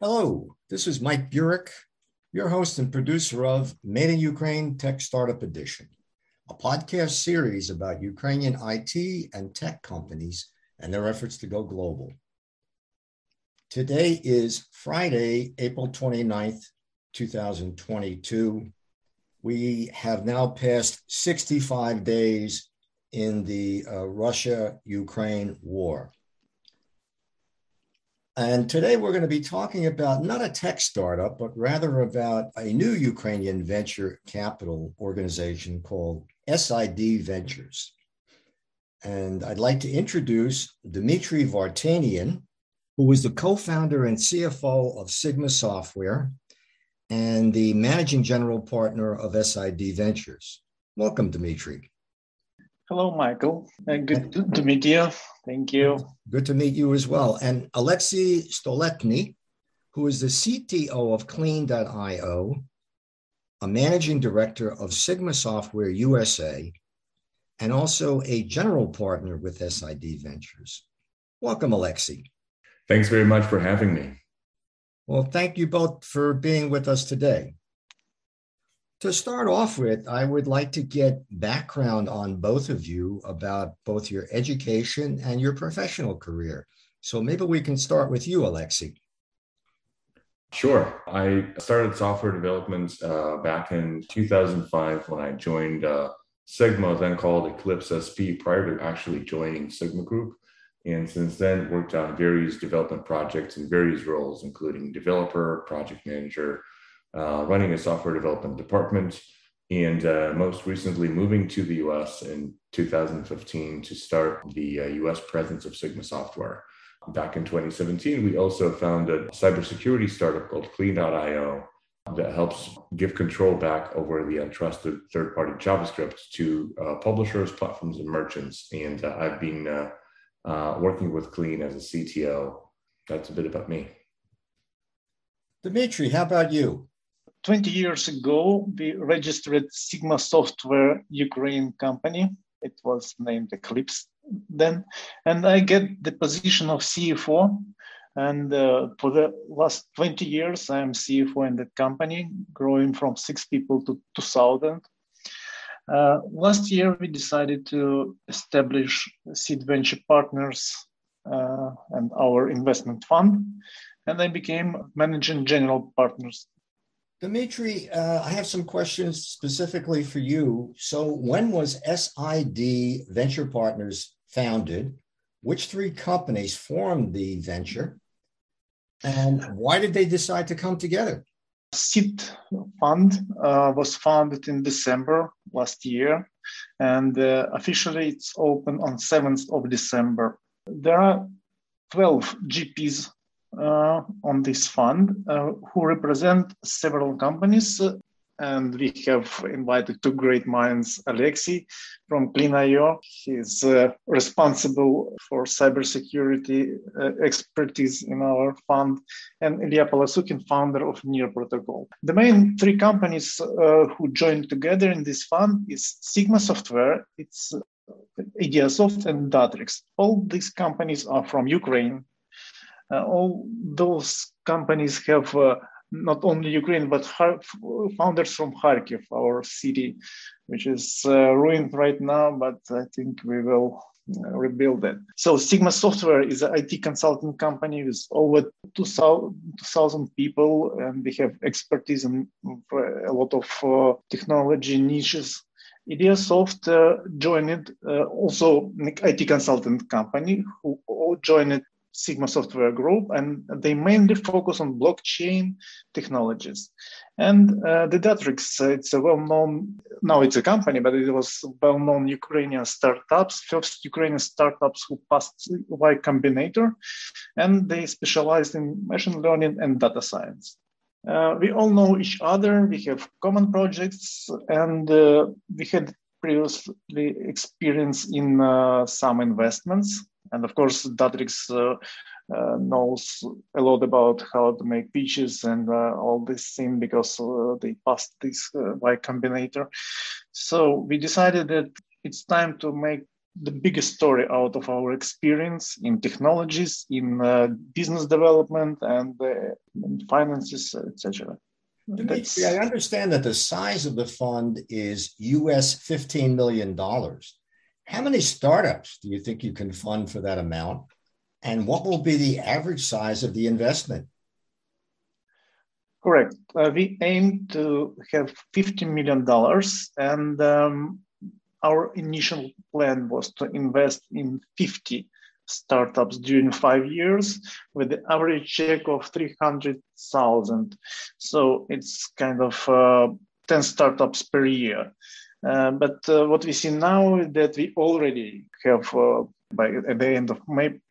Hello, this is Mike Burek, your host and producer of Made in Ukraine Tech Startup Edition, a podcast series about Ukrainian IT and tech companies and their efforts to go global. Today is Friday, April 29th, 2022. We have now passed 65 days in the Russia-Ukraine war. And today we're going to be talking about not a tech startup, but rather about a new Ukrainian venture capital organization called SID Ventures. And I'd like to introduce Dmitry Vartanian, who is the co-founder and CFO of Sigma Software and the managing general partner of SID Ventures. Welcome, Dmitry. Hello, Michael. Good to meet you. Thank you. Good to meet you as well. And Alexei Stoletny, who is the CTO of Clean.io, a managing director of Sigma Software USA, and also a general partner with SID Ventures. Welcome, Alexei. Thanks very much for having me. Well, thank you both for being with us today. To start off with, I would like to get background on both of you about both your education and your professional career. So maybe we can start with you, Alexei. Sure. I started software development back in 2005 when I joined Sigma, then called Eclipse SP, prior to actually joining Sigma Group. And since then, worked on various development projects in various roles, including developer, project manager, running a software development department, and most recently moving to the US in 2015 to start the US presence of Sigma Software. Back in 2017, we also founded a cybersecurity startup called Clean.io that helps give control back over the untrusted third-party JavaScript to publishers, platforms, and merchants. And I've been working with Clean as a CTO. That's a bit about me. Dmitry, how about you? 20 years ago, we registered Sigma Software Ukraine company. It was named Eclipse then. And I get the position of CFO. And for the last 20 years, I'm CFO in that company, growing from 6 people to 2,000. Last year, we decided to establish SID Venture Partners and our investment fund. And I became managing general partners. Dmitry, I have some questions specifically for you. So when was SID Venture Partners founded? Which 3 companies formed the venture? And why did they decide to come together? SID Fund was founded in December last year, and officially it's open on 7th of December. There are 12 GPs on this fund who represent several companies, and we have invited 2 great minds. Alexei from Clean.io, he's responsible for cybersecurity expertise in our fund, and Ilya Palasukin, founder of Near Protocol. The main 3 companies who joined together in this fund is Sigma Software, it's Ideasoft, and Datrix. All these companies are from Ukraine. All those companies have not only Ukraine, but founders from Kharkiv, our city, which is ruined right now, but I think we will rebuild it. So Sigma Software is an IT consulting company with over 2,000 people, and they have expertise in a lot of technology niches. Ideasoft joined also an IT consultant company who all joined Sigma Software Group, and they mainly focus on blockchain technologies. And the Datrix, it's a well-known, now it's a company, but it was well-known Ukrainian startups, first Ukrainian startups who passed Y Combinator, and they specialized in machine learning and data science. We all know each other, we have common projects, and we had previously experience in some investments. And of course, Datrix knows a lot about how to make pitches and all this thing because they passed this Y Combinator. So we decided that it's time to make the biggest story out of our experience in technologies, in business development and finances, etc. Dmitry, I understand that the size of the fund is US $15 million. How many startups do you think you can fund for that amount? And what will be the average size of the investment? Correct. We aim to have $50 million. And our initial plan was to invest in 50 startups during 5 years with the average check of 300,000. So it's kind of 10 startups per year. But what we see now is that we already have, by at the end of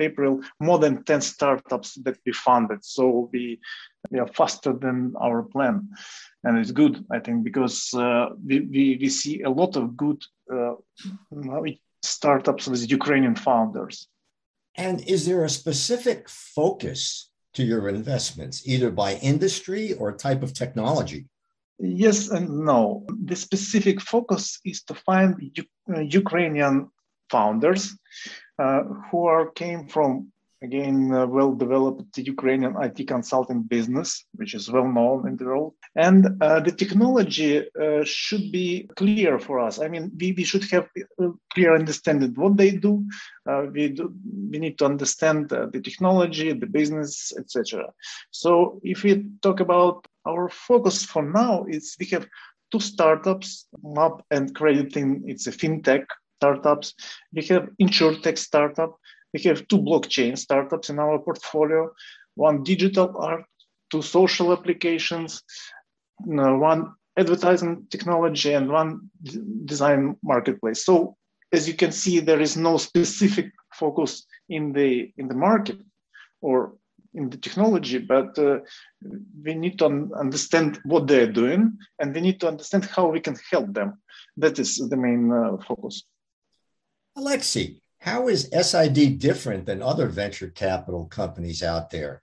April, more than 10 startups that we funded. So we are faster than our plan. And it's good, I think, because we see a lot of good startups with Ukrainian founders. And is there a specific focus to your investments, either by industry or type of technology? Yes and no. The specific focus is to find Ukrainian founders who came from, again, well-developed Ukrainian IT consulting business, which is well-known in the world. And the technology should be clear for us. I mean, we should have a clear understanding of what they do. We need to understand the technology, the business, etc. So if we talk about our focus for now, is we have two startups, Map and Crediting, it's a fintech startups. We have insurtech startup. We have two blockchain startups in our portfolio, one digital art, two social applications, one advertising technology, and one design marketplace. So as you can see, there is no specific focus in the market or in the technology, but we need to understand what they're doing, and we need to understand how we can help them. That is the main focus. Alexei, how is SID different than other venture capital companies out there?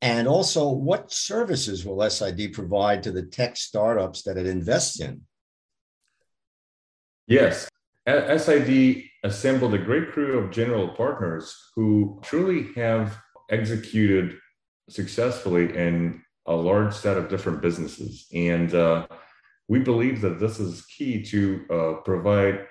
And also, what services will SID provide to the tech startups that it invests in? Yes, SID assembled a great crew of general partners who truly have executed successfully in a large set of different businesses. And we believe that this is key to provide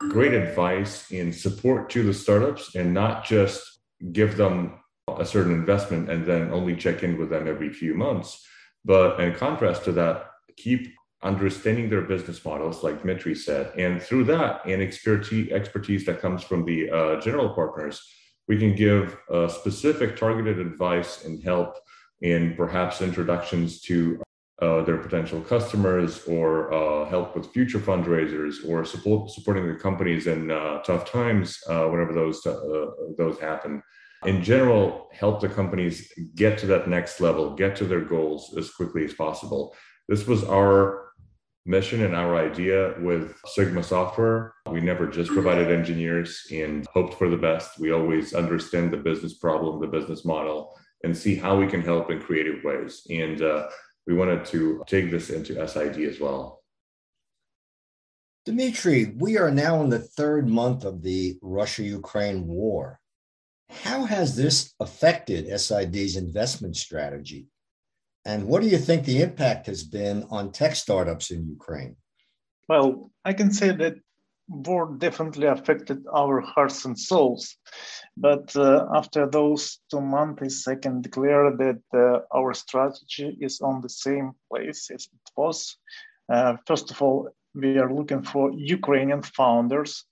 great advice and support to the startups, and not just give them a certain investment and then only check in with them every few months. But in contrast to that, keep understanding their business models, like Dmitry said. And through that and expertise that comes from the general partners, we can give specific targeted advice and help, and perhaps introductions to their potential customers, or help with future fundraisers, or supporting the companies in tough times whenever those happen. In general, help the companies get to that next level, get to their goals as quickly as possible. This was our mission and our idea with Sigma Software. We never just provided engineers and hoped for the best. We always understand the business problem, the business model, and see how we can help in creative ways. And we wanted to take this into SID as well. Dmitry, we are now in the third month of the Russia-Ukraine war. How has this affected SID's investment strategy? And what do you think the impact has been on tech startups in Ukraine? Well, I can say that war definitely affected our hearts and souls. But after those 2 months, I can declare that our strategy is on the same place as it was. First of all, we are looking for Ukrainian founders,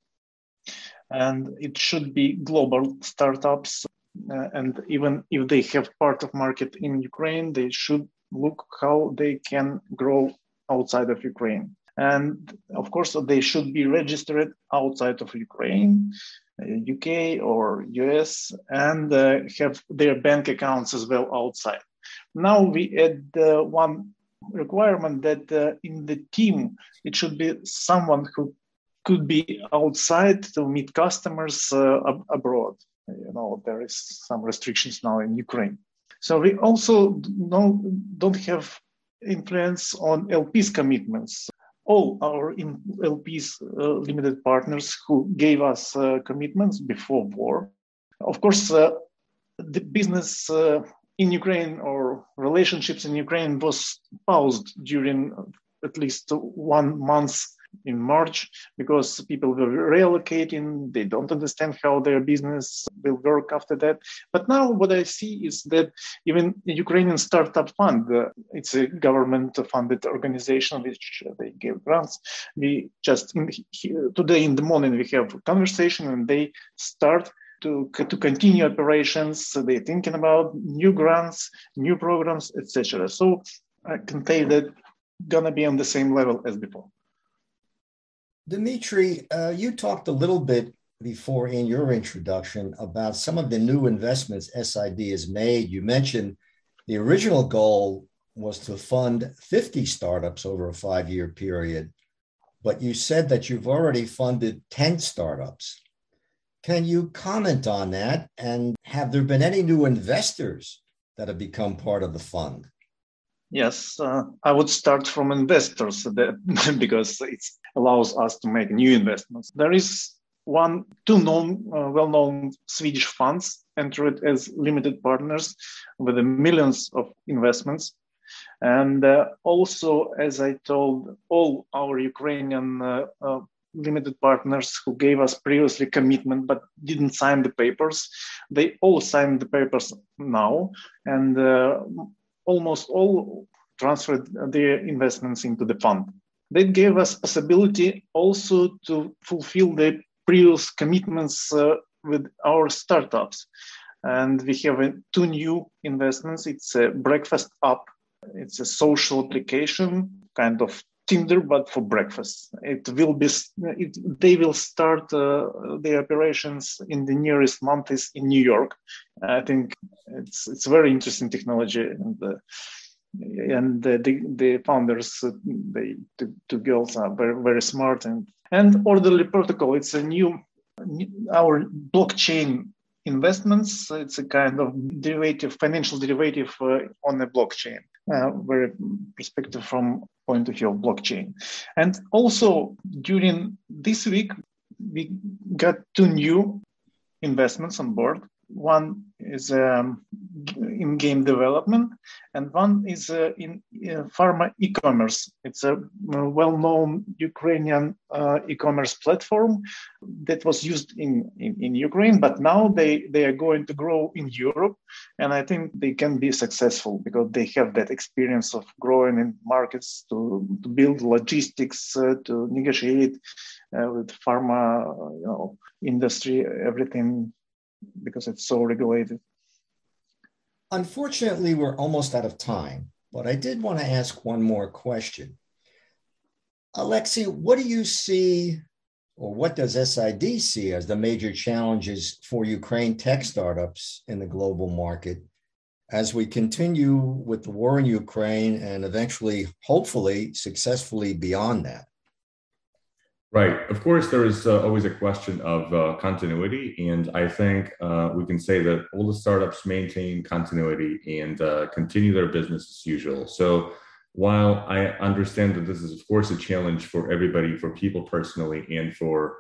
and it should be global startups. And even if they have part of market in Ukraine, they should look how they can grow outside of Ukraine. And of course, they should be registered outside of Ukraine, UK or US, and have their bank accounts as well outside. Now we add one requirement that in the team, it should be someone who could be outside to meet customers abroad. You know, there is some restrictions now in Ukraine. So we also don't have influence on LP's commitments. all our LPs, limited partners who gave us commitments before war. Of course, the business in Ukraine or relationships in Ukraine was paused during at least 1 month in March because people were relocating. They don't understand how their business will work after that. But now what I see is that even the Ukrainian Startup Fund, it's a government-funded organization which they give grants. We just, today in the morning, we have a conversation and they start to continue operations. So they're thinking about new grants, new programs, etc. So I can say that gonna be on the same level as before. Dmitry, you talked a little bit before in your introduction about some of the new investments SID has made. You mentioned the original goal was to fund 50 startups over a 5-year period, but you said that you've already funded 10 startups. Can you comment on that? And have there been any new investors that have become part of the fund? Yes, I would start from investors because it allows us to make new investments. There is two well-known Swedish funds entered as limited partners with millions of investments. And also, as I told all our Ukrainian limited partners who gave us previously commitment but didn't sign the papers, they all signed the papers now. And almost all transferred their investments into the fund. That gave us possibility also to fulfill the previous commitments with our startups. And we have two new investments. It's a breakfast app. It's a social application, kind of Tinder, but for breakfast. They will start their operations in the nearest months in New York. I think it's very interesting technology, and the founders, two girls, are very, very smart. And Orderly Protocol. It's our blockchain investments. It's a kind of financial derivative on a blockchain. Very perspective from point of view of blockchain. And also during this week, we got two new investments on board. One is in game development and one is in pharma e-commerce. It's a well-known Ukrainian e-commerce platform that was used in Ukraine, but now they are going to grow in Europe. And I think they can be successful because they have that experience of growing in markets to build logistics, to negotiate with pharma industry, everything, because it's so regulated. Unfortunately, we're almost out of time, but I did want to ask one more question. Alexei, what do you see, or what does SID see as the major challenges for Ukraine tech startups in the global market as we continue with the war in Ukraine and eventually, hopefully, successfully beyond that? Right. Of course, there is always a question of continuity. And I think we can say that all the startups maintain continuity and continue their business as usual. So while I understand that this is, of course, a challenge for everybody, for people personally, and for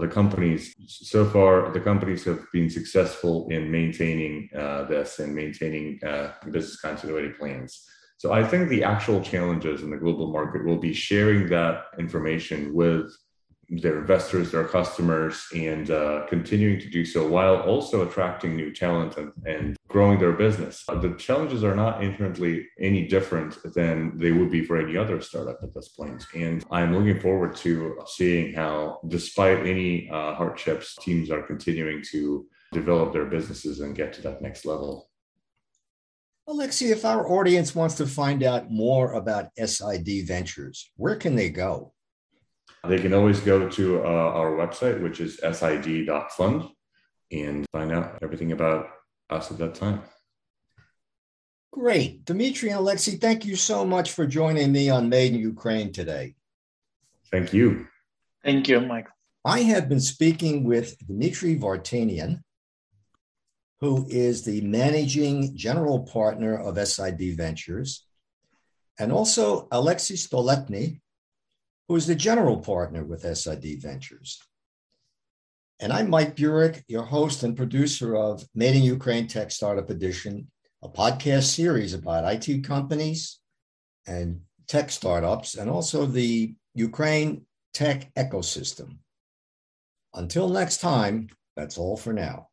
the companies, so far, the companies have been successful in maintaining this and maintaining business continuity plans. So I think the actual challenges in the global market will be sharing that information with their investors, their customers, and continuing to do so while also attracting new talent and growing their business. The challenges are not inherently any different than they would be for any other startup at this point. And I'm looking forward to seeing how, despite any hardships, teams are continuing to develop their businesses and get to that next level. Alexei, if our audience wants to find out more about SID Ventures, where can they go? They can always go to our website, which is sid.fund, and find out everything about us at that time. Great. Dmitry and Alexei, thank you so much for joining me on Made in Ukraine today. Thank you. Thank you, Mike. I have been speaking with Dmitry Vartanian, who is the managing general partner of SID Ventures, and also Alexei Stoletny, who is the general partner with SID Ventures. And I'm Mike Burek, your host and producer of Made in Ukraine Tech Startup Edition, a podcast series about IT companies and tech startups, and also the Ukraine tech ecosystem. Until next time, that's all for now.